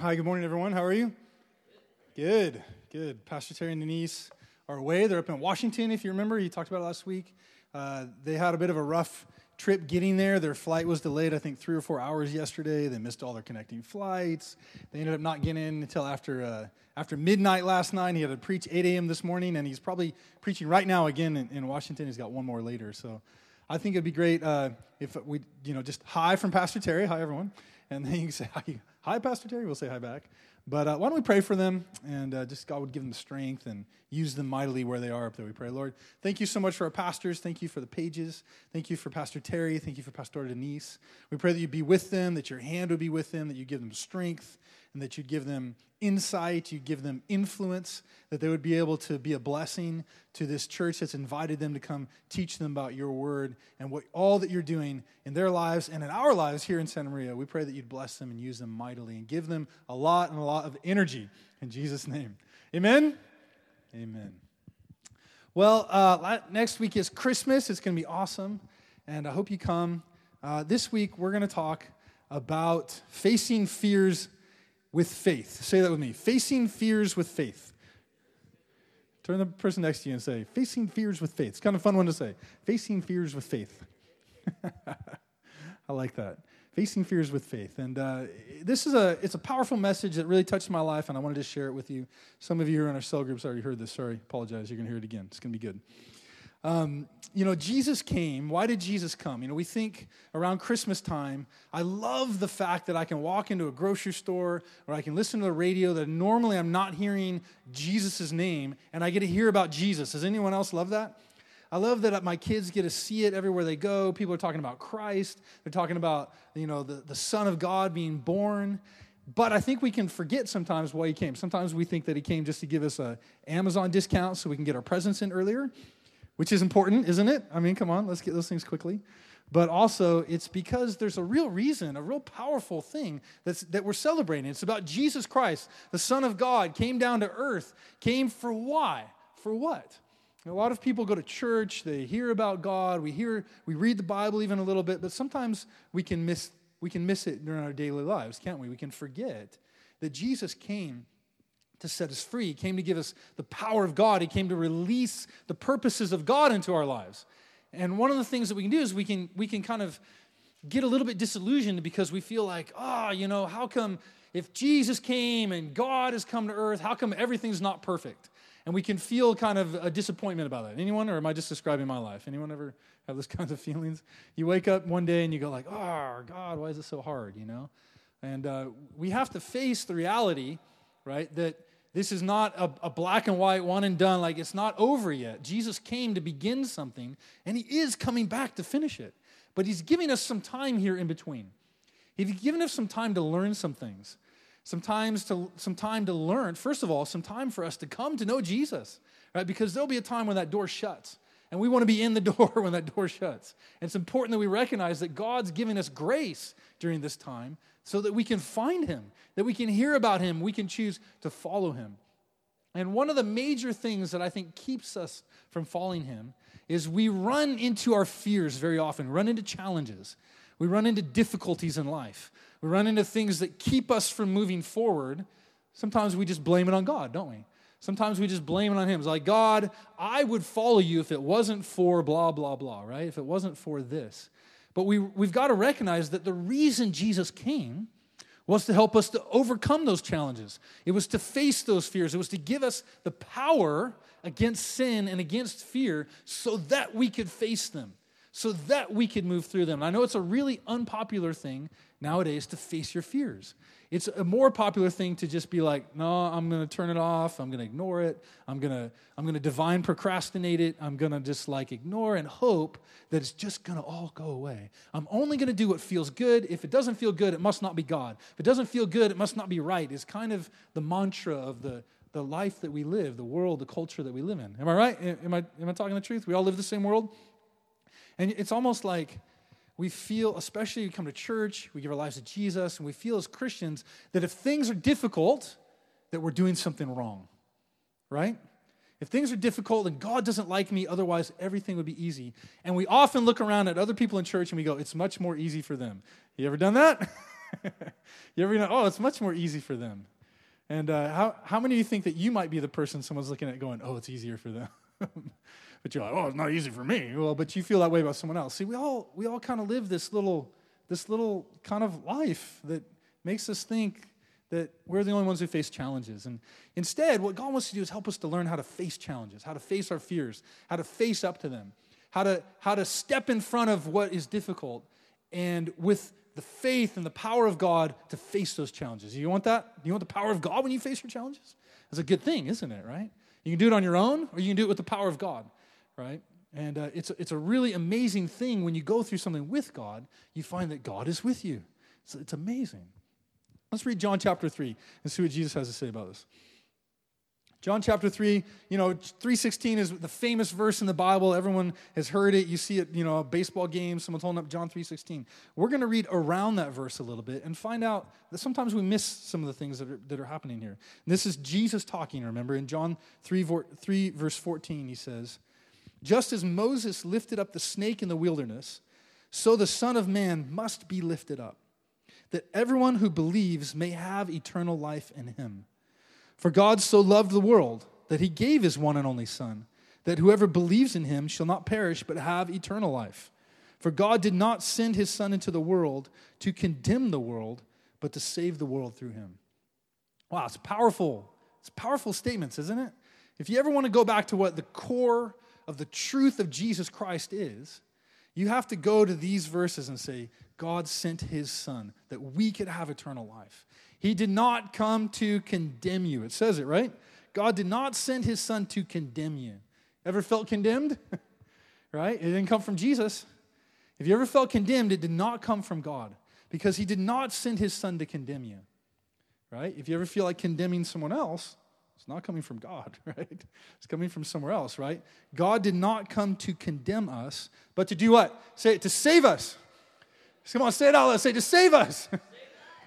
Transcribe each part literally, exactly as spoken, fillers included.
Hi, good morning, everyone. How are you? Good, good. Pastor Terry and Denise are away. They're up in Washington, if you remember. You talked about it last week. Uh, they had a bit of a rough trip getting there. Their flight was delayed, I think, three or four hours yesterday. They missed all their connecting flights. They ended up not getting in until after uh, after midnight last night. He had to preach eight a.m. this morning, and he's probably preaching right now again in, in Washington. He's got one more later. So I think it'd be great uh, if we, you know, just hi from Pastor Terry. Hi, everyone. And then you can say hi, hi Pastor Terry. We'll say hi back. But uh, why don't we pray for them, and uh, just God would give them strength and use them mightily where they are up there. We pray, Lord, thank you so much for our pastors. Thank you for the Pages. Thank you for Pastor Terry. Thank you for Pastor Denise. We pray that you be with them, that your hand would be with them, that you give them strength, and that you'd give them insight, you'd give them influence, that they would be able to be a blessing to this church that's invited them to come teach them about your word and what all that you're doing in their lives and in our lives here in Santa Maria. We pray that you'd bless them and use them mightily and give them a lot and a lot of energy in Jesus' name. Amen? Amen. Well, uh, next week is Christmas. It's going to be awesome, and I hope you come. Uh, this week, we're going to talk about facing fears with faith. Say that with me. Facing fears with faith. Turn to the person next to you and say, facing fears with faith. It's kind of a fun one to say. Facing fears with faith. I like that. Facing fears with faith. And uh, this is a it's a powerful message that really touched my life, and I wanted to share it with you. Some of you who are in our cell groups already heard this. Sorry, apologize. You're going to hear it again. It's going to be good. Um, you know, Jesus came. Why did Jesus come? You know, we think around Christmas time, I love the fact that I can walk into a grocery store or I can listen to the radio that normally I'm not hearing Jesus' name, and I get to hear about Jesus. Does anyone else love that? I love that my kids get to see it everywhere they go. People are talking about Christ. They're talking about, you know, the, the Son of God being born. But I think we can forget sometimes why he came. Sometimes we think that he came just to give us an Amazon discount so we can get our presents in earlier, which is important, isn't it? I mean, come on, let's get those things quickly. But also, it's because there's a real reason, a real powerful thing that's, that we're celebrating. It's about Jesus Christ, the Son of God, came down to earth, came for why? For what? A lot of people go to church, they hear about God, we hear, we read the Bible even a little bit, but sometimes we can miss, we can miss it during our daily lives, can't we? We can forget that Jesus came to set us free. He came to give us the power of God. He came to release the purposes of God into our lives. And one of the things that we can do is we can we can kind of get a little bit disillusioned because we feel like, oh, you know, how come if Jesus came and God has come to earth, how come everything's not perfect? And we can feel kind of a disappointment about that. Anyone, or am I just describing my life? Anyone ever have those kinds of feelings? You wake up one day and you go like, oh, God, why is it so hard, you know? And uh, we have to face the reality, right, that this is not a, a black and white, one and done, like it's not over yet. Jesus came to begin something, and he is coming back to finish it. But he's giving us some time here in between. He's given us some time to learn some things, some, times to, some time to learn, first of all, some time for us to come to know Jesus, right? Because there'll be a time when that door shuts, and we want to be in the door when that door shuts. And it's important that we recognize that God's giving us grace during this time so that we can find him, that we can hear about him, we can choose to follow him. And one of the major things that I think keeps us from following him is we run into our fears very often, run into challenges. We run into difficulties in life. We run into things that keep us from moving forward. Sometimes we just blame it on God, don't we? Sometimes we just blame it on him. It's like, God, I would follow you if it wasn't for blah, blah, blah, right? If it wasn't for this. But we, we've got to recognize that the reason Jesus came was to help us to overcome those challenges. It was to face those fears. It was to give us the power against sin and against fear so that we could face them, so that we could move through them. And I know it's a really unpopular thing nowadays to face your fears. It's a more popular thing to just be like, no, I'm going to turn it off. I'm going to ignore it. I'm going to I'm going to divine procrastinate it. I'm going to just like ignore and hope that it's just going to all go away. I'm only going to do what feels good. If it doesn't feel good, it must not be God. If it doesn't feel good, it must not be right. It's kind of the mantra of the, the life that we live, the world, the culture that we live in. Am I right? Am I, am I talking the truth? We all live the same world. And it's almost like we feel, especially we come to church, we give our lives to Jesus, and we feel as Christians that if things are difficult, that we're doing something wrong, right? If things are difficult and God doesn't like me, otherwise everything would be easy. And we often look around at other people in church and we go, it's much more easy for them. You ever done that? You ever gonna, oh, it's much more easy for them. And uh, how how many of you think that you might be the person someone's looking at going, oh, it's easier for them? But you're like, oh, it's not easy for me. Well, but you feel that way about someone else. See, we all we all kind of live this little this little kind of life that makes us think that we're the only ones who face challenges. And instead, what God wants to do is help us to learn how to face challenges, how to face our fears, how to face up to them, how to how to step in front of what is difficult, and with the faith and the power of God to face those challenges. You want that? You want the power of God when you face your challenges? That's a good thing, isn't it, right? You can do it on your own, or you can do it with the power of God, right? And uh, it's, it's a really amazing thing when you go through something with God, you find that God is with you. It's, it's amazing. Let's read John chapter three and see what Jesus has to say about this. John chapter three, you know, three sixteen is the famous verse in the Bible. Everyone has heard it. You see it, you know, a baseball game. Someone's holding up John three sixteen. We're going to read around that verse a little bit and find out that sometimes we miss some of the things that are, that are happening here. And this is Jesus talking, remember, in John three, three, verse fourteen, he says, "Just as Moses lifted up the snake in the wilderness, so the Son of Man must be lifted up, that everyone who believes may have eternal life in him. For God so loved the world that he gave his one and only Son, that whoever believes in him shall not perish but have eternal life. For God did not send his Son into the world to condemn the world, but to save the world through him." Wow, it's powerful. It's powerful statements, isn't it? If you ever want to go back to what the core of the truth of Jesus Christ is, you have to go to these verses and say, God sent his Son that we could have eternal life. He did not come to condemn you. It says it, right? God did not send his Son to condemn you. Ever felt condemned? Right? It didn't come from Jesus. If you ever felt condemned, it did not come from God, because he did not send his Son to condemn you. Right? If you ever feel like condemning someone else, it's not coming from God, right? It's coming from somewhere else, right? God did not come to condemn us, but to do what? Say it, to save us. Come on, say it out loud. Say, to save us. Save us.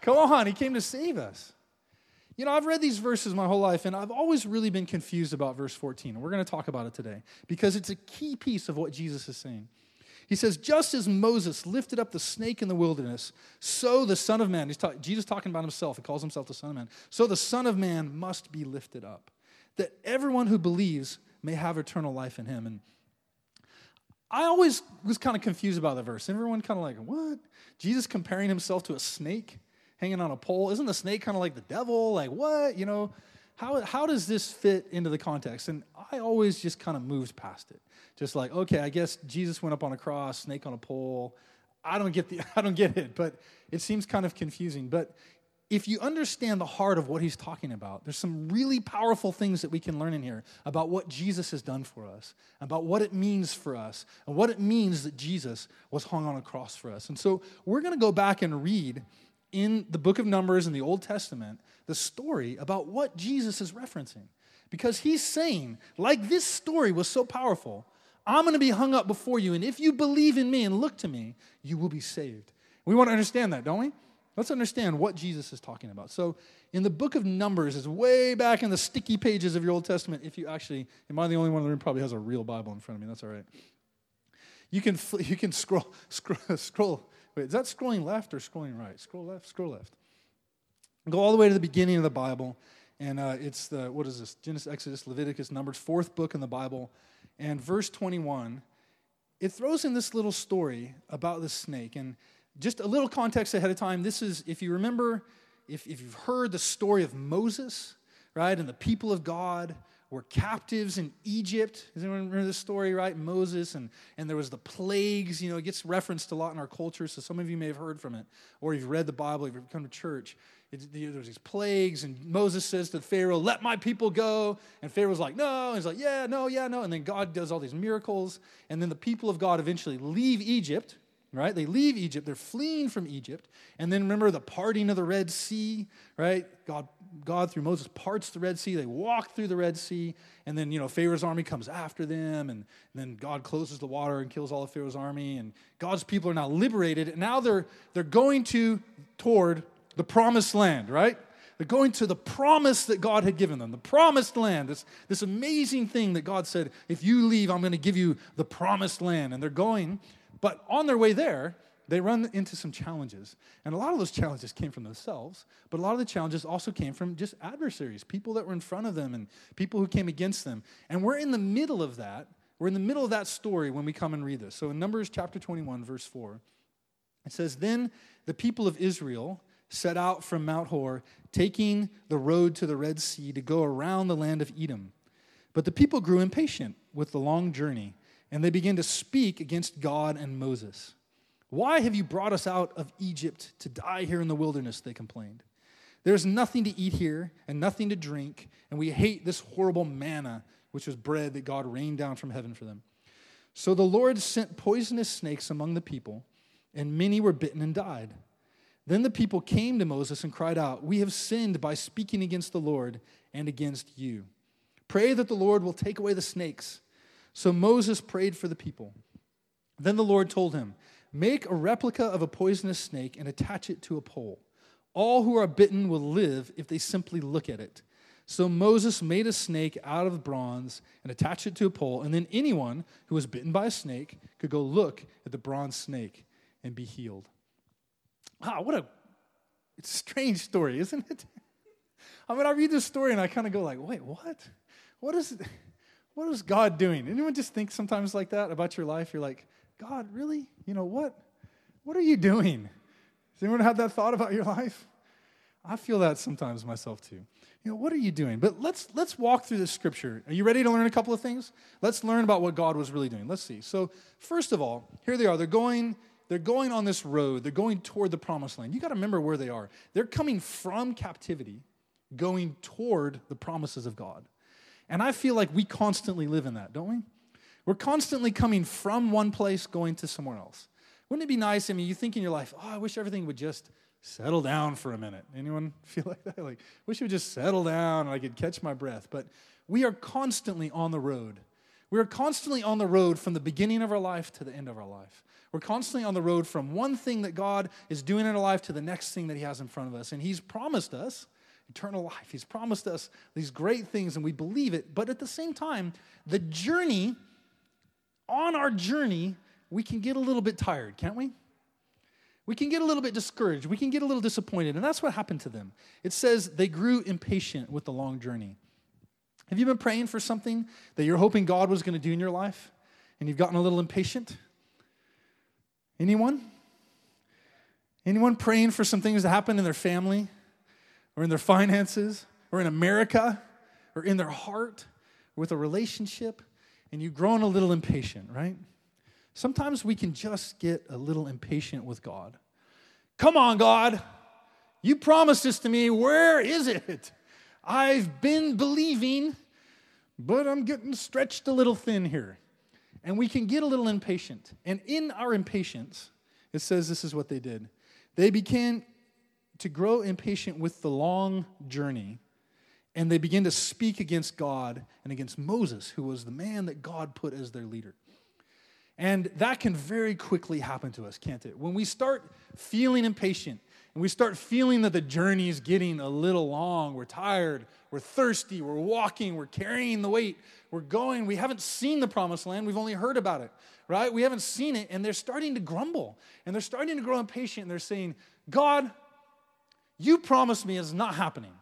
Come on, he came to save us. You know, I've read these verses my whole life, and I've always really been confused about verse fourteen. We're going to talk about it today, because it's a key piece of what Jesus is saying. He says, just as Moses lifted up the snake in the wilderness, so the Son of Man, he's talk, Jesus talking about himself, he calls himself the Son of Man, so the Son of Man must be lifted up, that everyone who believes may have eternal life in him. And I always was kind of confused about the verse. Everyone kind of like, what? Jesus comparing himself to a snake hanging on a pole? Isn't the snake kind of like the devil? Like, what? You know, How how does this fit into the context? And I always just kind of moved past it. Just like, okay, I guess Jesus went up on a cross, snake on a pole. I don't get the I don't get it, but it seems kind of confusing. But if you understand the heart of what he's talking about, there's some really powerful things that we can learn in here about what Jesus has done for us, about what it means for us, and what it means that Jesus was hung on a cross for us. And so we're going to go back and read in the book of Numbers in the Old Testament, the story about what Jesus is referencing. Because he's saying, like this story was so powerful, I'm going to be hung up before you, and if you believe in me and look to me, you will be saved. We want to understand that, don't we? Let's understand what Jesus is talking about. So in the book of Numbers, it's way back in the sticky pages of your Old Testament. If you actually, am I the only one in the room probably has a real Bible in front of me? That's all right. You can you can scroll, scroll, scroll. Wait, is that scrolling left or scrolling right? Scroll left, scroll left. Go all the way to the beginning of the Bible, and uh, it's the, what is this? Genesis, Exodus, Leviticus, Numbers, fourth book in the Bible, and verse twenty-one, it throws in this little story about the snake. And just a little context ahead of time, this is, if you remember, if, if you've heard the story of Moses, right, and the people of God were captives in Egypt. Does anyone remember this story, right? Moses, and, and there was the plagues. You know, it gets referenced a lot in our culture, so some of you may have heard from it, or you've read the Bible, you've come to church. It, there was these plagues, and Moses says to Pharaoh, let my people go. And Pharaoh's like, no. And he's like, yeah, no, yeah, no. And then God does all these miracles, and then the people of God eventually leave Egypt, right? They leave Egypt. They're fleeing from Egypt. And then remember the parting of the Red Sea, right? God, God through Moses parts the Red Sea. They walk through the Red Sea. And then, you know, Pharaoh's army comes after them. And, and then God closes the water and kills all of Pharaoh's army. And God's people are now liberated. And now they're, they're going to toward the promised land, right? They're going to the promise that God had given them, the promised land. This, this amazing thing that God said, if you leave, I'm going to give you the promised land. And they're going. But on their way there, they run into some challenges. And a lot of those challenges came from themselves, but a lot of the challenges also came from just adversaries, people that were in front of them and people who came against them. And we're in the middle of that. We're in the middle of that story when we come and read this. So in Numbers chapter twenty-one, verse four, it says, "Then the people of Israel set out from Mount Hor, taking the road to the Red Sea to go around the land of Edom. But the people grew impatient with the long journey, and they began to speak against God and Moses. 'Why have you brought us out of Egypt to die here in the wilderness?' they complained. 'There's nothing to eat here and nothing to drink, and we hate this horrible manna,' which was bread that God rained down from heaven for them. So the Lord sent poisonous snakes among the people, and many were bitten and died. Then the people came to Moses and cried out, 'We have sinned by speaking against the Lord and against you. Pray that the Lord will take away the snakes.' So Moses prayed for the people. Then the Lord told him, 'Make a replica of a poisonous snake and attach it to a pole. All who are bitten will live if they simply look at it.' So Moses made a snake out of bronze and attached it to a pole, and then anyone who was bitten by a snake could go look at the bronze snake and be healed." Wow, what a strange story, isn't it? I mean, I read this story and I kind of go like, wait, what? What is, what is God doing? Anyone just think sometimes like that about your life? You're like, God, really? You know, what? What are you doing? Does anyone have that thought about your life? I feel that sometimes myself too. You know, what are you doing? But let's let's walk through this scripture. Are you ready to learn a couple of things? Let's learn about what God was really doing. Let's see. So first of all, here they are. They're going, they're going on this road. They're going toward the promised land. You got to remember where they are. They're coming from captivity, going toward the promises of God. And I feel like we constantly live in that, don't we? We're constantly coming from one place, going to somewhere else. Wouldn't it be nice? I mean, you think in your life, oh, I wish everything would just settle down for a minute. Anyone feel like that? Like, wish it would just settle down and I could catch my breath. But we are constantly on the road. We are constantly on the road from the beginning of our life to the end of our life. We're constantly on the road from one thing that God is doing in our life to the next thing that he has in front of us. And he's promised us eternal life. He's promised us these great things, and we believe it. But at the same time, the journey, on our journey, we can get a little bit tired, can't we? We can get a little bit discouraged. We can get a little disappointed. And that's what happened to them. It says they grew impatient with the long journey. Have you been praying for something that you're hoping God was going to do in your life, and you've gotten a little impatient? Anyone? Anyone praying for some things to happen in their family, or in their finances, or in America, or in their heart, or with a relationship, and you've grown a little impatient, right? Sometimes we can just get a little impatient with God. Come on, God. You promised this to me. Where is it? I've been believing, but I'm getting stretched a little thin here. And we can get a little impatient. And in our impatience, it says this is what they did. They began to grow impatient with the long journey, and they began to speak against God and against Moses, who was the man that God put as their leader. And that can very quickly happen to us, can't it? When we start feeling impatient and we start feeling that the journey is getting a little long, we're tired, we're thirsty, we're walking, we're carrying the weight, we're going, we haven't seen the promised land, we've only heard about it, right? We haven't seen it, and they're starting to grumble, and they're starting to grow impatient, and they're saying, God, you promised me it's not happening.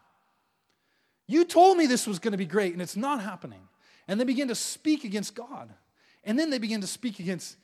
You told me this was going to be great, and it's not happening. And they begin to speak against God. And then they begin to speak against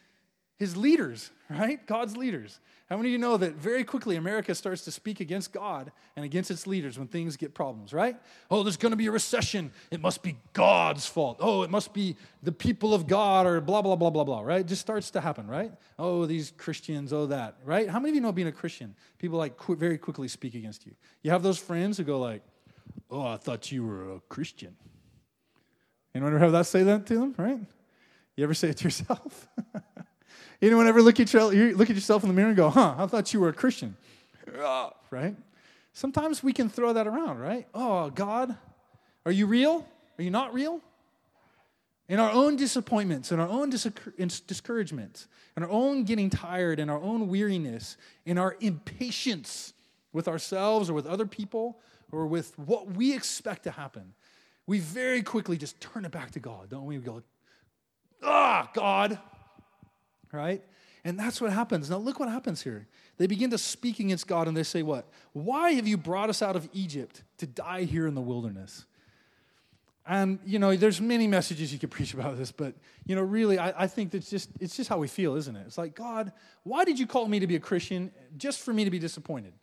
his leaders, right? God's leaders. How many of you know that very quickly America starts to speak against God and against its leaders when things get problems, right? Oh, there's going to be a recession. It must be God's fault. Oh, it must be the people of God, or blah, blah, blah, blah, blah, right? It just starts to happen, right? Oh, these Christians, oh, that, right? How many of you know being a Christian, people like qu- very quickly speak against you? You have those friends who go like, oh, I thought you were a Christian. Anyone ever have that say that to them, right? You ever say it to yourself? Anyone ever look at, your, look at yourself in the mirror and go, huh, I thought you were a Christian, right? Sometimes we can throw that around, right? Oh, God, are you real? Are you not real? In our own disappointments, in our own dis- discouragements, in our own getting tired, in our own weariness, in our impatience with ourselves or with other people or with what we expect to happen, we very quickly just turn it back to God, don't we? We go, ah, God, right? And that's what happens. Now look what happens here. They begin to speak against God, and they say what? Why have you brought us out of Egypt to die here in the wilderness? And, you know, there's many messages you could preach about this, but, you know, really, I, I think that's just, it's just how we feel, isn't it? It's like, God, why did you call me to be a Christian just for me to be disappointed,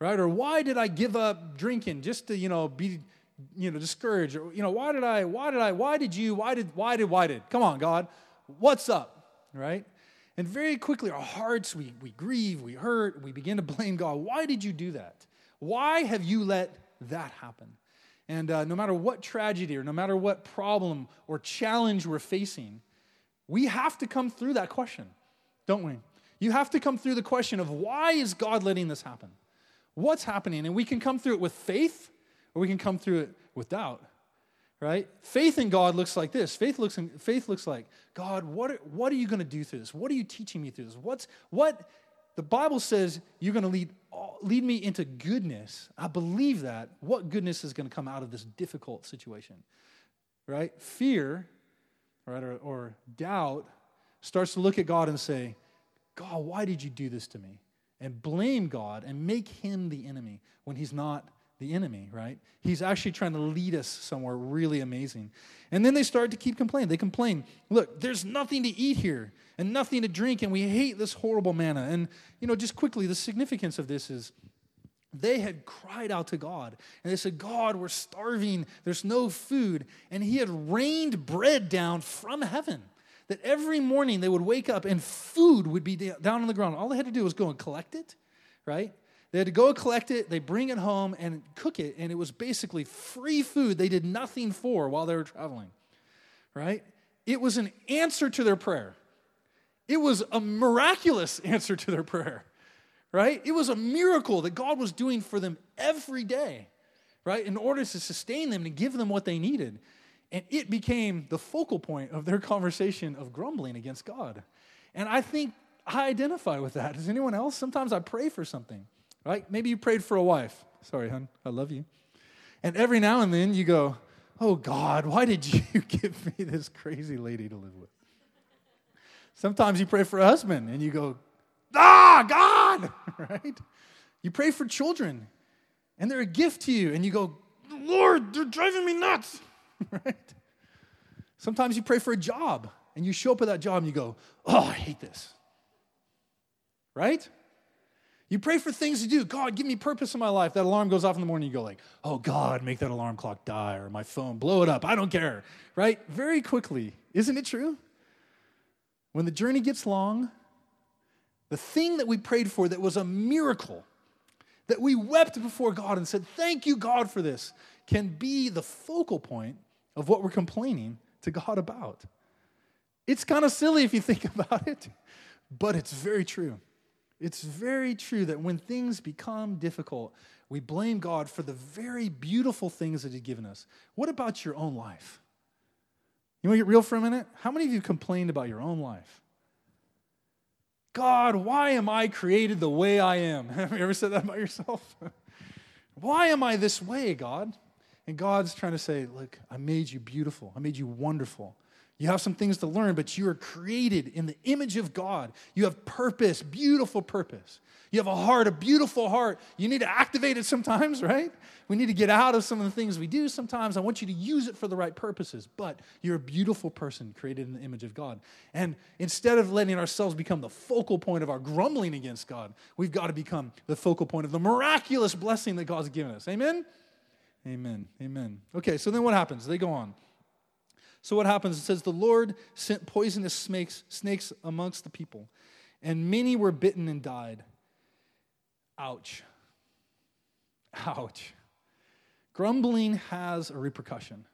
right? Or why did I give up drinking just to, you know, be, you know, discouraged? Or, you know, why did I, why did I, why did you, why did, why did, why did? Come on, God, what's up, right? And very quickly, our hearts, we we grieve, we hurt, we begin to blame God. Why did you do that? Why have you let that happen? And uh, no matter what tragedy or no matter what problem or challenge we're facing, we have to come through that question, don't we? You have to come through the question of why is God letting this happen? What's happening? And we can come through it with faith or we can come through it with doubt, right? Faith in God looks like this. Faith looks in, faith looks like, God, what are, what are you going to do through this? What are you teaching me through this? What's what the Bible says you're going to lead Lead me into goodness. I believe that. What goodness is going to come out of this difficult situation, right? Fear, right, or, or doubt starts to look at God and say, God, why did you do this to me? And blame God and make him the enemy when he's not the enemy, right? He's actually trying to lead us somewhere really amazing. And then they start to keep complaining. They complain, look, there's nothing to eat here and nothing to drink, and we hate this horrible manna. And, you know, just quickly, the significance of this is they had cried out to God, and they said, God, we're starving. There's no food. And he had rained bread down from heaven, that every morning they would wake up and food would be down on the ground. All they had to do was go and collect it, right? They had to go collect it, they bring it home and cook it, and it was basically free food they did nothing for while they were traveling, right? It was an answer to their prayer. It was a miraculous answer to their prayer, right? It was a miracle that God was doing for them every day, right, in order to sustain them, to give them what they needed. And it became the focal point of their conversation of grumbling against God. And I think I identify with that. Does anyone else? Sometimes I pray for something. Right? Maybe you prayed for a wife. Sorry, hon. I love you. And every now and then you go, oh, God, why did you give me this crazy lady to live with? Sometimes you pray for a husband and you go, ah, God, right? You pray for children and they're a gift to you and you go, Lord, they're driving me nuts, right? Sometimes you pray for a job and you show up at that job and you go, oh, I hate this, right? You pray for things to do. God, give me purpose in my life. That alarm goes off in the morning. You go like, oh, God, make that alarm clock die or my phone, blow it up. I don't care, right? Very quickly. Isn't it true? When the journey gets long, the thing that we prayed for that was a miracle, that we wept before God and said, thank you, God, for this, can be the focal point of what we're complaining to God about. It's kind of silly if you think about it, but it's very true. It's very true that when things become difficult, we blame God for the very beautiful things that he's given us. What about your own life? You want to get real for a minute? How many of you complained about your own life? God, why am I created the way I am? Have you ever said that about yourself? Why am I this way, God? And God's trying to say, look, I made you beautiful. I made you wonderful. You have some things to learn, but you are created in the image of God. You have purpose, beautiful purpose. You have a heart, a beautiful heart. You need to activate it sometimes, right? We need to get out of some of the things we do sometimes. I want you to use it for the right purposes, but you're a beautiful person created in the image of God. And instead of letting ourselves become the focal point of our grumbling against God, we've got to become the focal point of the miraculous blessing that God's given us. Amen? Amen. Amen. Okay, so then what happens? They go on. So what happens? It says, the Lord sent poisonous snakes, snakes amongst the people, and many were bitten and died. Ouch. Ouch. Grumbling has a repercussion.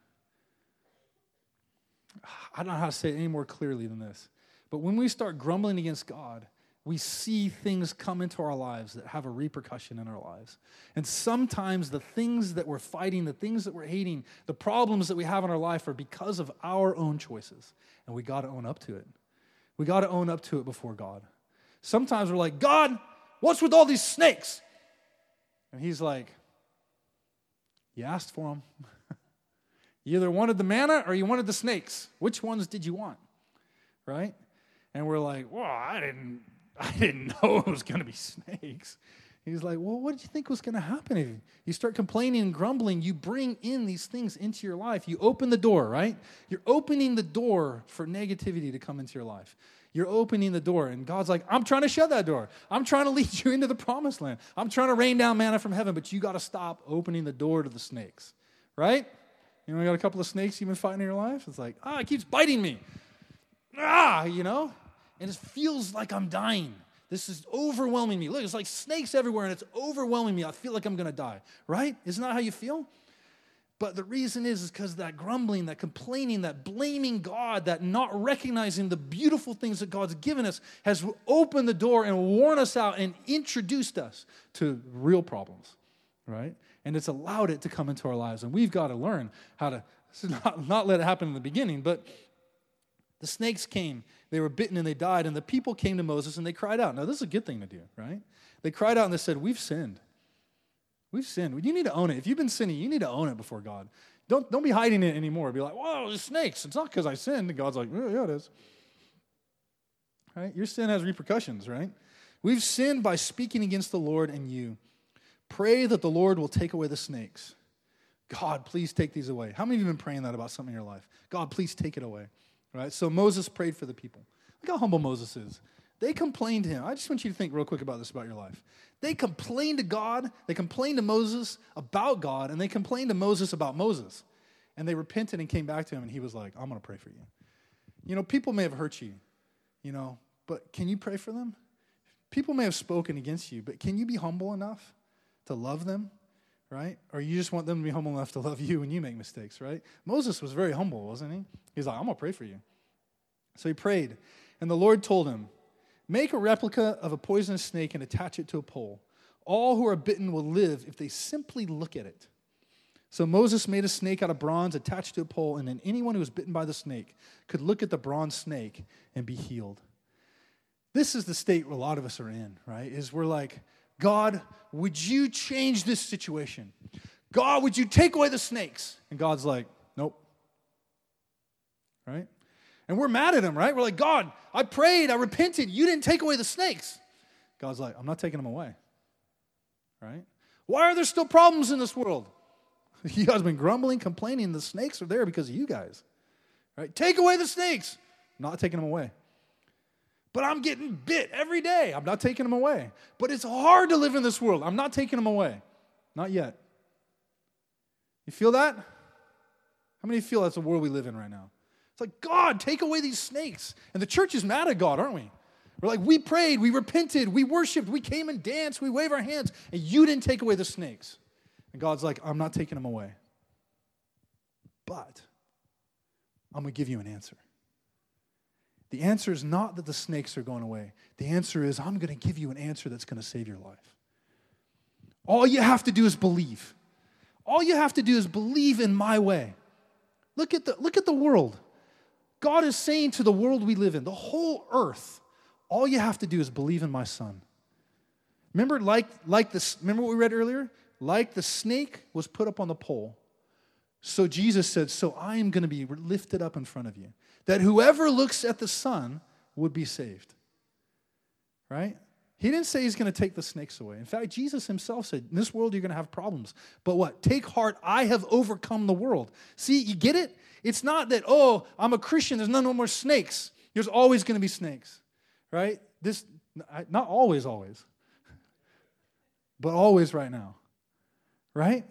I don't know how to say it any more clearly than this. But when we start grumbling against God, we see things come into our lives that have a repercussion in our lives. And sometimes the things that we're fighting, the things that we're hating, the problems that we have in our life are because of our own choices. And we got to own up to it. We got to own up to it before God. Sometimes we're like, God, what's with all these snakes? And he's like, you asked for them. You either wanted the manna or you wanted the snakes. Which ones did you want? Right? And we're like, well, I didn't I didn't know it was going to be snakes. He's like, well, what did you think was going to happen if you start complaining and grumbling? You bring in these things into your life. You open the door, right? You're opening the door for negativity to come into your life. You're opening the door, and God's like, I'm trying to shut that door. I'm trying to lead you into the promised land. I'm trying to rain down manna from heaven, but you got to stop opening the door to the snakes, right? You know, you got a couple of snakes you've been fighting in your life? It's like, ah, it keeps biting me. Ah, you know? And it feels like I'm dying. This is overwhelming me. Look, it's like snakes everywhere, and it's overwhelming me. I feel like I'm going to die, right? Isn't that how you feel? But the reason is is because that grumbling, that complaining, that blaming God, that not recognizing the beautiful things that God's given us has opened the door and worn us out and introduced us to real problems, right? And it's allowed it to come into our lives. And we've got to learn how to not, not let it happen in the beginning, but the snakes came, they were bitten and they died, and the people came to Moses and they cried out. Now, this is a good thing to do, right? They cried out and they said, we've sinned. We've sinned. You need to own it. If you've been sinning, you need to own it before God. Don't, don't be hiding it anymore. Be like, whoa, there's snakes. It's not because I sinned. And God's like, oh, yeah, it is. Right? Your sin has repercussions, right? We've sinned by speaking against the Lord and you. Pray that the Lord will take away the snakes. God, please take these away. How many of you have been praying that about something in your life? God, please take it away. Right? So Moses prayed for the people. Look how humble Moses is. They complained to him. I just want you to think real quick about this about your life. They complained to God. They complained to Moses about God, and they complained to Moses about Moses. And they repented and came back to him, and he was like, I'm going to pray for you. You know, people may have hurt you, you know, but can you pray for them? People may have spoken against you, but can you be humble enough to love them, right? Or you just want them to be humble enough to love you when you make mistakes, right? Moses was very humble, wasn't he? He's like, I'm going to pray for you. So he prayed, and the Lord told him, make a replica of a poisonous snake and attach it to a pole. All who are bitten will live if they simply look at it. So Moses made a snake out of bronze attached to a pole, and then anyone who was bitten by the snake could look at the bronze snake and be healed. This is the state where a lot of us are in, right? Is we're like, God, would you change this situation? God, would you take away the snakes? And God's like, nope. Right? And we're mad at him, right? We're like, God, I prayed, I repented. You didn't take away the snakes. God's like, I'm not taking them away. Right? Why are there still problems in this world? You guys have been grumbling, complaining. The snakes are there because of you guys. Right? Take away the snakes. I'm not taking them away. But I'm getting bit every day. I'm not taking them away. But it's hard to live in this world. I'm not taking them away. Not yet. You feel that? How many feel that's the world we live in right now? It's like, God, take away these snakes. And the church is mad at God, aren't we? We're like, we prayed, we repented, we worshiped, we came and danced, we waved our hands, and you didn't take away the snakes. And God's like, I'm not taking them away. But I'm going to give you an answer. The answer is not that the snakes are going away. The answer is, I'm going to give you an answer that's going to save your life. All you have to do is believe. All you have to do is believe in my way. Look at the, look at the world. God is saying to the world we live in, the whole earth, all you have to do is believe in my son. Remember, like, like this, remember what we read earlier? Like the snake was put up on the pole. So Jesus said, so I am going to be lifted up in front of you, that whoever looks at the son would be saved. Right? He didn't say he's going to take the snakes away. In fact, Jesus himself said, in this world you're going to have problems. But what? Take heart, I have overcome the world. See, you get it? It's not that, oh, I'm a Christian, there's no more snakes. There's always going to be snakes, right? This, not always, always, but always right now, right?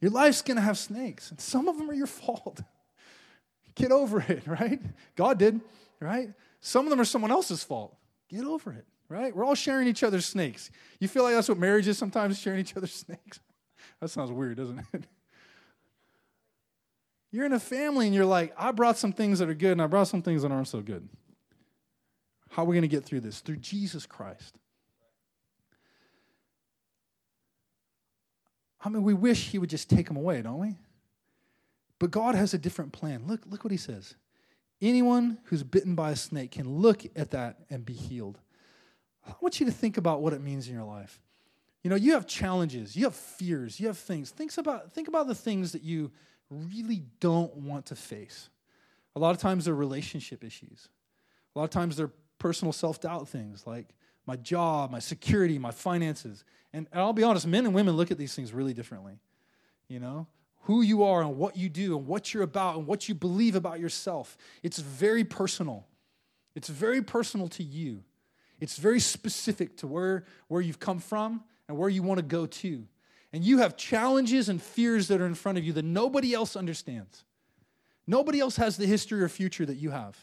Your life's going to have snakes, and some of them are your fault. Get over it, right? God did, right? Some of them are someone else's fault. Get over it. Right? We're all sharing each other's snakes. You feel like that's what marriage is sometimes, sharing each other's snakes? That sounds weird, doesn't it? You're in a family and you're like, I brought some things that are good and I brought some things that aren't so good. How are we going to get through this? Through Jesus Christ. I mean, we wish he would just take them away, don't we? But God has a different plan. Look, look what he says. Anyone who's bitten by a snake can look at that and be healed. I want you to think about what it means in your life. You know, you have challenges, you have fears, you have things. Think about, think about the things that you really don't want to face. A lot of times they're relationship issues. A lot of times they're personal self-doubt things like my job, my security, my finances. And, and I'll be honest, men and women look at these things really differently. You know, who you are and what you do and what you're about and what you believe about yourself. It's very personal. It's very personal to you. It's very specific to where, where you've come from and where you want to go to. And you have challenges and fears that are in front of you that nobody else understands. Nobody else has the history or future that you have.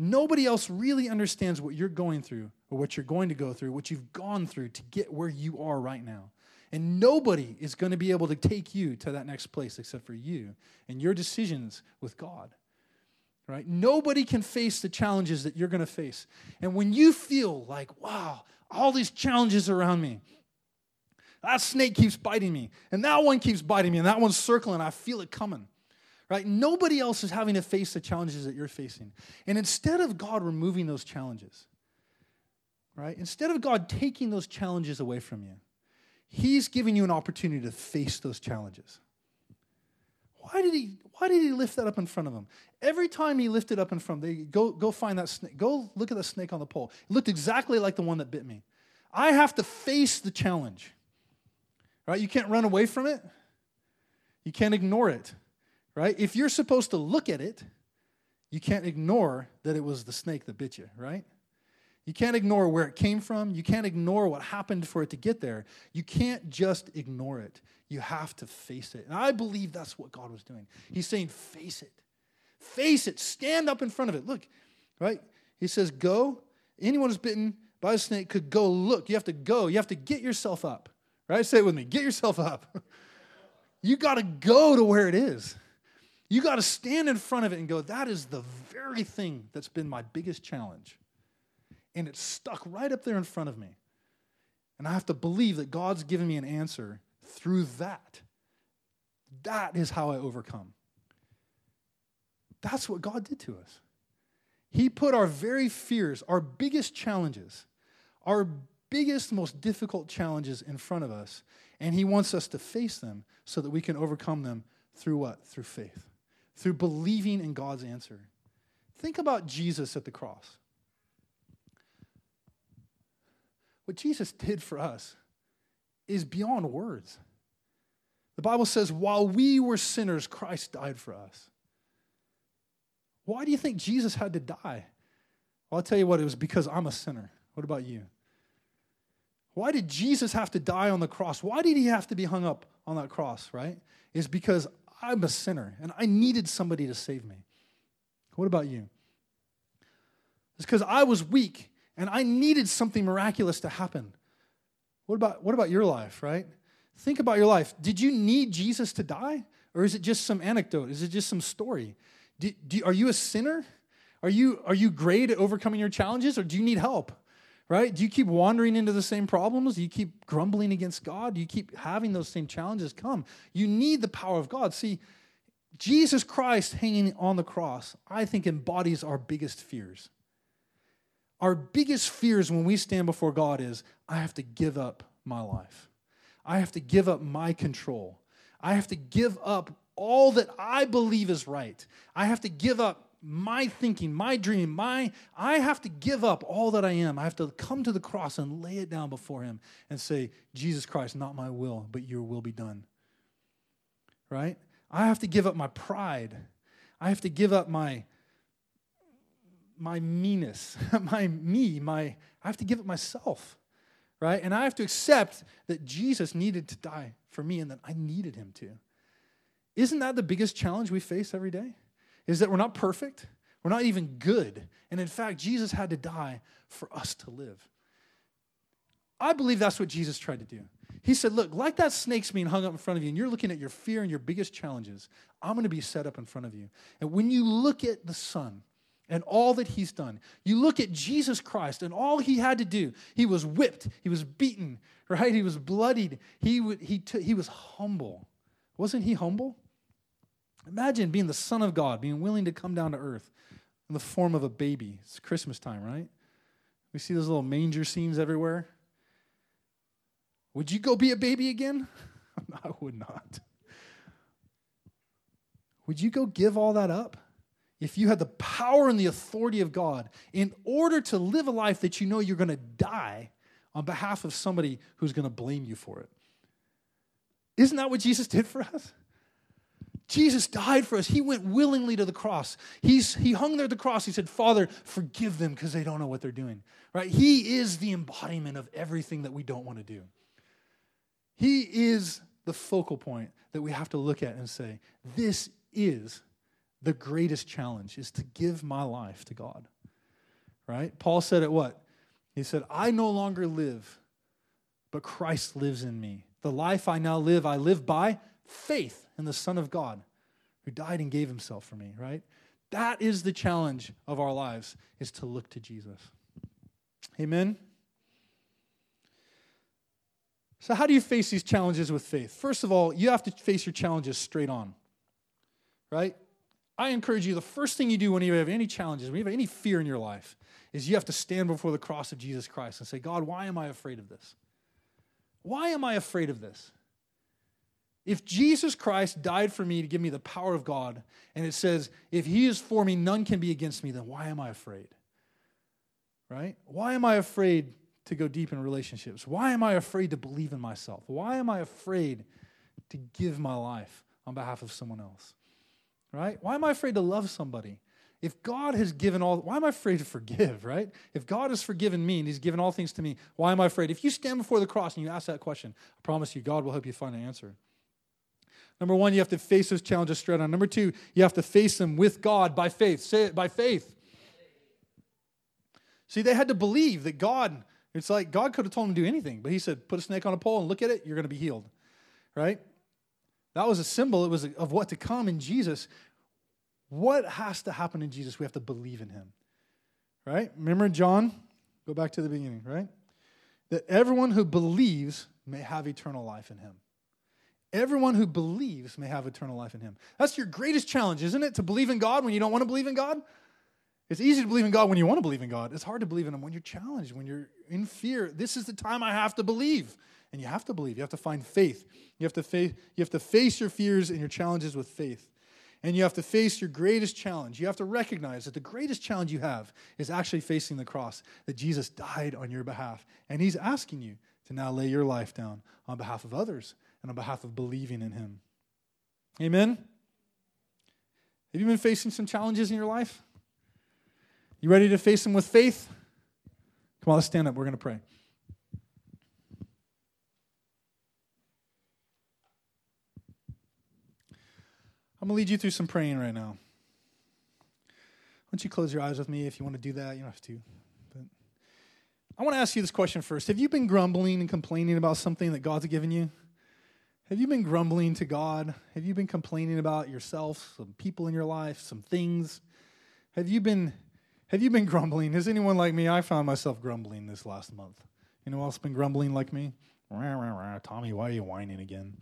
Nobody else really understands what you're going through or what you're going to go through, what you've gone through to get where you are right now. And nobody is going to be able to take you to that next place except for you and your decisions with God. Right? Nobody can face the challenges that you're going to face. And when you feel like, wow, all these challenges around me, that snake keeps biting me, and that one keeps biting me, and that one's circling, I feel it coming. Right? Nobody else is having to face the challenges that you're facing. And instead of God removing those challenges, right? Instead of God taking those challenges away from you, He's giving you an opportunity to face those challenges. Why did he why did he lift that up in front of them? Every time he lifted up in front, they go go find that snake. Go look at the snake on the pole. It looked exactly like the one that bit me. I have to face the challenge. Right? You can't run away from it. You can't ignore it. Right? If you're supposed to look at it, you can't ignore that it was the snake that bit you, right? You can't ignore where it came from. You can't ignore what happened for it to get there. You can't just ignore it. You have to face it. And I believe that's what God was doing. He's saying, face it. Face it. Stand up in front of it. Look, right? He says, go. Anyone who's bitten by a snake could go look. You have to go. You have to get yourself up, right? Say it with me. Get yourself up. You got to go to where it is. You got to stand in front of it and go, that is the very thing that's been my biggest challenge. And it's stuck right up there in front of me. And I have to believe that God's given me an answer through that. That is how I overcome. That's what God did to us. He put our very fears, our biggest challenges, our biggest, most difficult challenges in front of us. And He wants us to face them so that we can overcome them through what? Through faith. Through believing in God's answer. Think about Jesus at the cross. What Jesus did for us is beyond words. The Bible says, while we were sinners, Christ died for us. Why do you think Jesus had to die? Well, I'll tell you what, it was because I'm a sinner. What about you? Why did Jesus have to die on the cross? Why did he have to be hung up on that cross, right? It's because I'm a sinner and I needed somebody to save me. What about you? It's because I was weak and I needed something miraculous to happen. What about, what about your life, right? Think about your life. Did you need Jesus to die? Or is it just some anecdote? Is it just some story? Do, do, are you a sinner? Are you, are you great at overcoming your challenges, or do you need help? Right? Do you keep wandering into the same problems? Do you keep grumbling against God? Do you keep having those same challenges come? You need the power of God. See, Jesus Christ hanging on the cross, I think, embodies our biggest fears. Our biggest fears when we stand before God is, I have to give up my life. I have to give up my control. I have to give up all that I believe is right. I have to give up my thinking, my dream, my, I have to give up all that I am. I have to come to the cross and lay it down before him and say, Jesus Christ, not my will, but your will be done. Right? I have to give up my pride. I have to give up my, my meanness, my me, my, I have to give up myself. Right? And I have to accept that Jesus needed to die for me and that I needed him to. Isn't that the biggest challenge we face every day? Is that we're not perfect, we're not even good, and in fact, Jesus had to die for us to live. I believe that's what Jesus tried to do. He said, look, like that snake's being hung up in front of you, and you're looking at your fear and your biggest challenges, I'm going to be set up in front of you. And when you look at the Son and all that he's done, you look at Jesus Christ and all he had to do, he was whipped, he was beaten, right? He was bloodied, he, would, he, t- he was humble. Wasn't he humble? Imagine being the Son of God, being willing to come down to earth in the form of a baby. It's Christmas time, right? We see those little manger scenes everywhere. Would you go be a baby again? I would not. Would you go give all that up? if you had the power and the authority of God, in order to live a life that you know you're going to die on behalf of somebody who's going to blame you for it. Isn't that what Jesus did for us? Jesus died for us. He went willingly to the cross. He's, he hung there at the cross. He said, Father, forgive them because they don't know what they're doing. Right? He is the embodiment of everything that we don't want to do. He is the focal point that we have to look at and say, this is the greatest challenge, is to give my life to God. Right? Paul said it what? He said, I no longer live, but Christ lives in me. The life I now live, I live by faith in the Son of God who died and gave himself for me, right? That is the challenge of our lives, is to look to Jesus. Amen? So how do you face these challenges with faith? First of all, you have to face your challenges straight on, right? I encourage you, the first thing you do when you have any challenges, when you have any fear in your life, is you have to stand before the cross of Jesus Christ and say, God, why am I afraid of this? Why am I afraid of this? If Jesus Christ died for me to give me the power of God, and it says, if he is for me, none can be against me, then why am I afraid? Right? Why am I afraid to go deep in relationships? Why am I afraid to believe in myself? Why am I afraid to give my life on behalf of someone else? Right? Why am I afraid to love somebody? If God has given all, why am I afraid to forgive, right? If God has forgiven me and he's given all things to me, why am I afraid? If you stand before the cross and you ask that question, I promise you, God will help you find an answer. Number one, you have to face those challenges straight on. Number two, you have to face them with God by faith. Say it, by faith. See, they had to believe that God, it's like God could have told them to do anything, but he said, put a snake on a pole and look at it, you're going to be healed, right? That was a symbol. It was of what to come in Jesus. What has to happen in Jesus? We have to believe in him, right? Remember John? Go back to the beginning, right? That everyone who believes may have eternal life in him. Everyone who believes may have eternal life in him. That's your greatest challenge, isn't it? To believe in God when you don't want to believe in God? It's easy to believe in God when you want to believe in God. It's hard to believe in him when you're challenged, when you're in fear. This is the time I have to believe. And you have to believe. You have to find faith. You have to face, you have to face your fears and your challenges with faith. And you have to face your greatest challenge. You have to recognize that the greatest challenge you have is actually facing the cross, that Jesus died on your behalf. And he's asking you to now lay your life down on behalf of others and on behalf of believing in him. Amen? Have you been facing some challenges in your life? You ready to face them with faith? Come on, let's stand up. We're going to pray. I'm going to lead you through some praying right now. Why don't you close your eyes with me if you want to do that? You don't have to. But I want to ask you this question first. Have you been grumbling and complaining about something that God's given you? Have you been grumbling to God? Have you been complaining about yourself, some people in your life, some things? Have you been have you been grumbling? Is anyone like me? I found myself grumbling this last month. You know who else has been grumbling like me? Rah, rah, rah. Tommy, why are you whining again?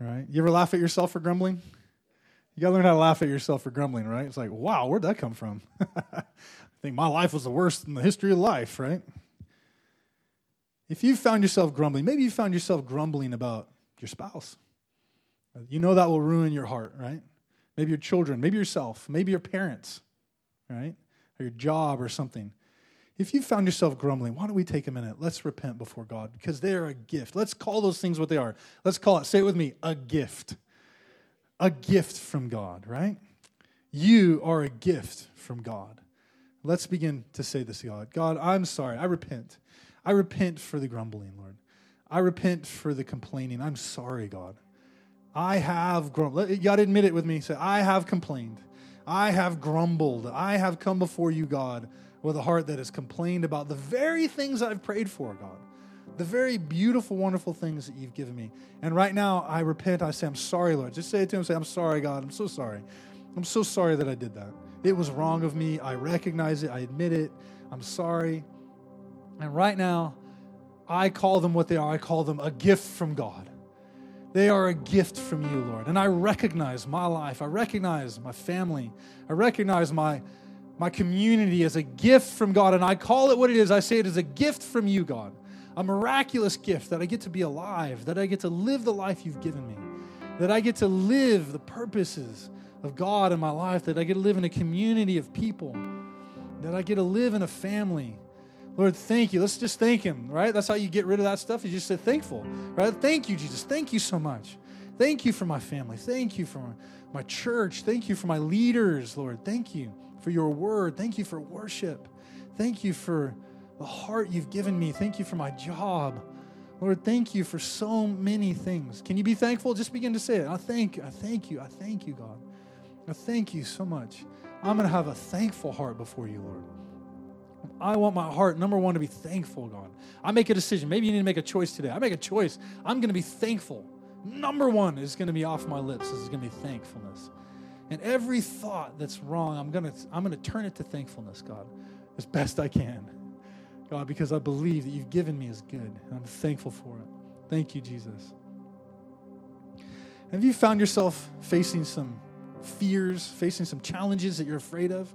All right? You ever laugh at yourself for grumbling? You got to learn how to laugh at yourself for grumbling, right? It's like, wow, where'd that come from? I think my life was the worst in the history of life, right? If you found yourself grumbling, maybe you found yourself grumbling about your spouse. You know that will ruin your heart, right? Maybe your children, maybe yourself, maybe your parents, right? Or your job or something. If you found yourself grumbling, why don't we take a minute? Let's repent before God because they are a gift. Let's call those things what they are. Let's call it, say it with me, a gift. A gift from God, right? You are a gift from God. Let's begin to say this to God. God, I'm sorry. I repent. I repent for the grumbling, Lord. I repent for the complaining. I'm sorry, God. I have grumbled. You got to admit it with me. Say, I have complained. I have grumbled. I have come before you, God, with a heart that has complained about the very things I've prayed for, God. The very beautiful, wonderful things that you've given me. And right now, I repent. I say, I'm sorry, Lord. Just say it to him. Say, I'm sorry, God. I'm so sorry. I'm so sorry that I did that. It was wrong of me. I recognize it. I admit it. I'm sorry. And right now, I call them what they are. I call them a gift from God. They are a gift from you, Lord. And I recognize my life. I recognize my family. I recognize my, my community as a gift from God. And I call it what it is. I say it is a gift from you, God. A miraculous gift that I get to be alive, that I get to live the life you've given me, that I get to live the purposes of God in my life, that I get to live in a community of people, that I get to live in a family. Lord, thank you. Let's just thank him, right? That's how you get rid of that stuff. You just say thankful, right? Thank you, Jesus. Thank you so much. Thank you for my family. Thank you for my, my church. Thank you for my leaders, Lord. Thank you for your word. Thank you for worship. Thank you for the heart you've given me. Thank you for my job. Lord, thank you for so many things. Can you be thankful? Just begin to say it. I thank you. I thank you. I thank you, God. I thank you so much. I'm going to have a thankful heart before you, Lord. I want my heart, number one, to be thankful, God. I make a decision. Maybe you need to make a choice today. I make a choice. I'm going to be thankful. Number one is going to be off my lips. This is going to be thankfulness. And every thought that's wrong, I'm going to I'm going to turn it to thankfulness, God, as best I can. God, because I believe that you've given me is good, and I'm thankful for it. Thank you, Jesus. Have you found yourself facing some fears, facing some challenges that you're afraid of,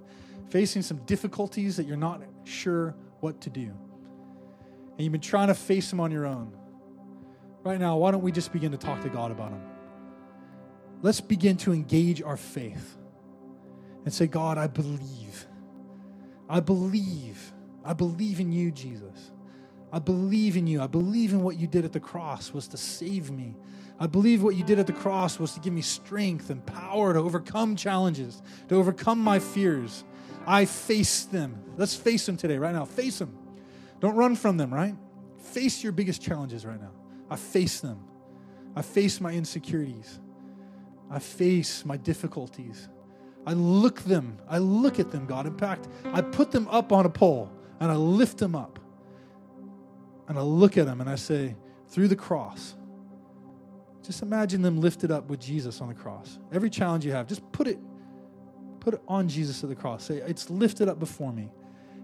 facing some difficulties that you're not sure what to do? And you've been trying to face them on your own. Right now, why don't we just begin to talk to God about them? Let's begin to engage our faith and say, God, I believe. I believe. I believe in you, Jesus. I believe in you. I believe in what you did at the cross was to save me. I believe what you did at the cross was to give me strength and power to overcome challenges, to overcome my fears. I face them. Let's face them today, right now. Face them. Don't run from them, right? Face your biggest challenges right now. I face them. I face my insecurities. I face my difficulties. I look them. I look at them, God. In fact, I put them up on a pole. And I lift them up, and I look at them, and I say, through the cross, just imagine them lifted up with Jesus on the cross. Every challenge you have, just put it, put it on Jesus at the cross. Say, it's lifted up before me,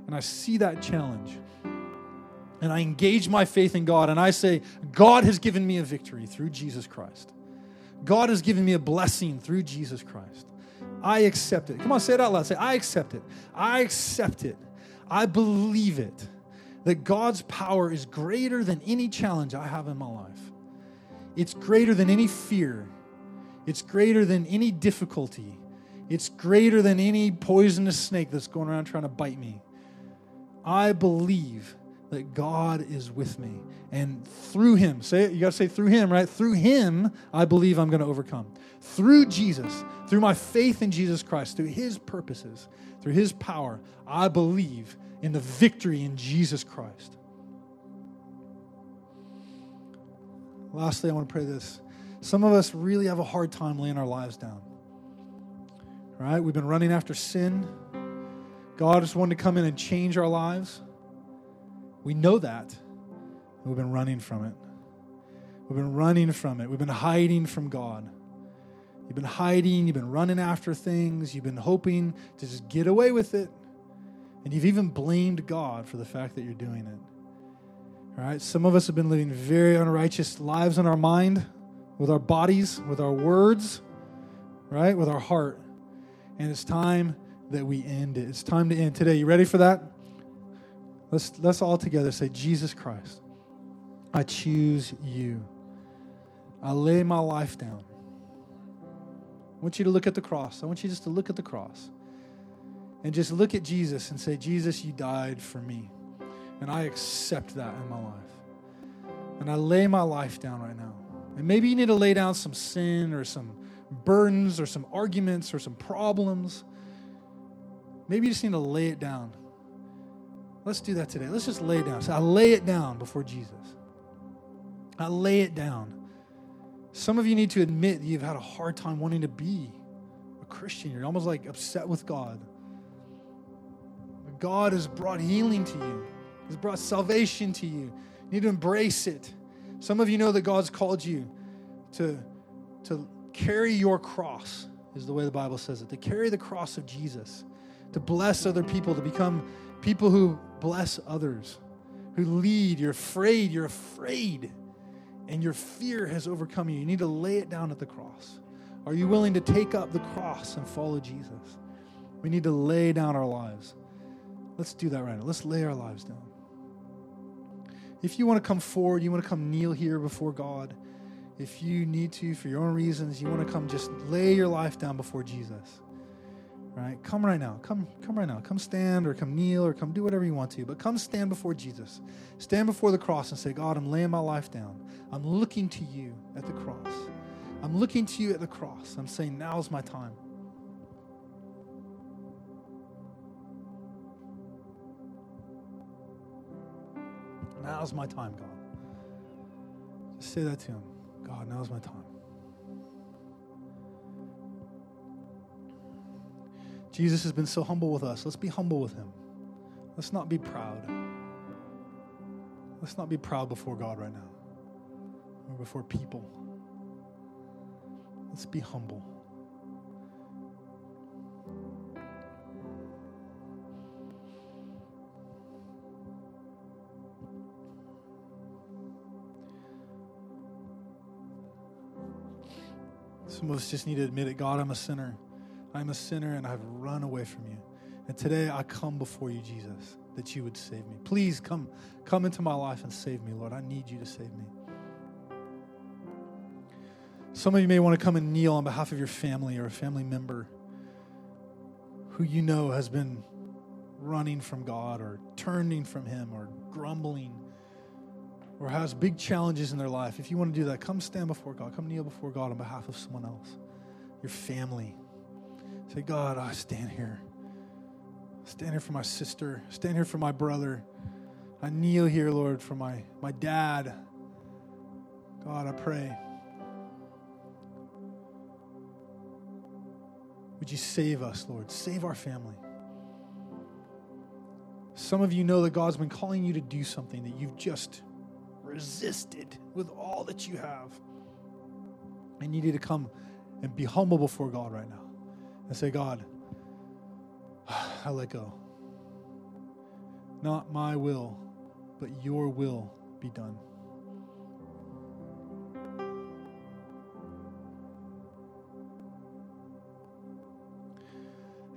and I see that challenge, and I engage my faith in God, and I say, God has given me a victory through Jesus Christ. God has given me a blessing through Jesus Christ. I accept it. Come on, say it out loud. Say, I accept it. I accept it. I believe it, that God's power is greater than any challenge I have in my life. It's greater than any fear. It's greater than any difficulty. It's greater than any poisonous snake that's going around trying to bite me. I believe that God is with me. And through him, say it, you got to say through him, right? Through him, I believe I'm going to overcome. Through Jesus, through my faith in Jesus Christ, through his purposes, through his power, I believe in the victory in Jesus Christ. Lastly, I want to pray this. Some of us really have a hard time laying our lives down. Right? We've been running after sin. God is wanting to come in and change our lives. We know that, and we've been running from it. We've been running from it. We've been hiding from God. You've been hiding. You've been running after things. You've been hoping to just get away with it. And you've even blamed God for the fact that you're doing it. All right? Some of us have been living very unrighteous lives in our mind, with our bodies, with our words, right? With our heart. And it's time that we end it. It's time to end today. You ready for that? Let's, let's all together say, Jesus Christ, I choose you. I lay my life down. I want you to look at the cross. I want you just to look at the cross and just look at Jesus and say, Jesus, you died for me, and I accept that in my life, and I lay my life down right now. And maybe you need to lay down some sin or some burdens or some arguments or some problems. Maybe you just need to lay it down. Let's do that today. Let's just lay it down. So I lay it down before Jesus. I lay it down. Some of you need to admit that you've had a hard time wanting to be a Christian. You're almost like upset with God. But God has brought healing to you. He's brought salvation to you. You need to embrace it. Some of you know that God's called you to, to carry your cross, is the way the Bible says it, to carry the cross of Jesus, to bless other people, to become people who bless others, who lead. You're afraid. You're afraid. And your fear has overcome you. You need to lay it down at the cross. Are you willing to take up the cross and follow Jesus? We need to lay down our lives. Let's do that right now. Let's lay our lives down. If you want to come forward, you want to come kneel here before God, if you need to, for your own reasons, you want to come just lay your life down before Jesus, right? Come right now. Come come right now. Come stand or come kneel or come do whatever you want to, but come stand before Jesus. Stand before the cross and say, God, I'm laying my life down. I'm looking to you at the cross. I'm looking to you at the cross. I'm saying, now's my time. Now's my time, God. Just say that to him. God, now's my time. Jesus has been so humble with us. Let's be humble with him. Let's not be proud. Let's not be proud before God right now or before people. Let's be humble. Some of us just need to admit it. God, I'm a sinner. I'm a sinner and I've run away from you. And today I come before you, Jesus, that you would save me. Please come, come into my life and save me, Lord. I need you to save me. Some of you may want to come and kneel on behalf of your family or a family member who you know has been running from God or turning from him or grumbling or has big challenges in their life. If you want to do that, come stand before God. Come kneel before God on behalf of someone else, your family. Say, God, I stand here. I stand here for my sister. I stand here for my brother. I kneel here, Lord, for my, my dad. God, I pray. Would you save us, Lord? Save our family. Some of you know that God's been calling you to do something that you've just resisted with all that you have. And you need to come and be humble before God right now and say, God, I let go. Not my will, but your will be done.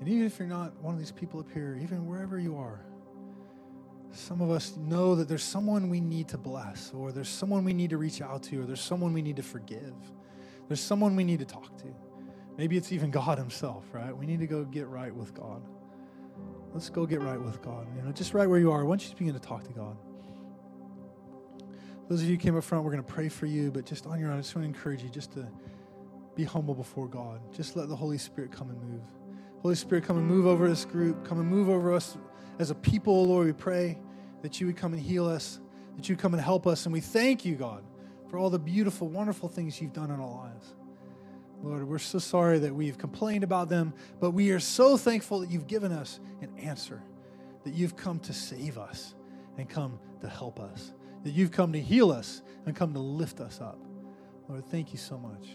And even if you're not one of these people up here, even wherever you are, some of us know that there's someone we need to bless, or there's someone we need to reach out to, or there's someone we need to forgive. There's someone we need to talk to. Maybe it's even God himself, right? We need to go get right with God. Let's go get right with God. You know, just right where you are, why don't you just begin to talk to God? Those of you who came up front, we're going to pray for you, but just on your own, I just want to encourage you just to be humble before God. Just let the Holy Spirit come and move. Holy Spirit, come and move over this group. Come and move over us as a people, Lord. We pray that you would come and heal us, that you would come and help us. And we thank you, God, for all the beautiful, wonderful things you've done in our lives. Lord, we're so sorry that we've complained about them, but we are so thankful that you've given us an answer, that you've come to save us and come to help us, that you've come to heal us and come to lift us up. Lord, thank you so much.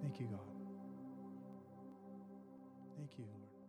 Thank you, God. Thank you, Lord.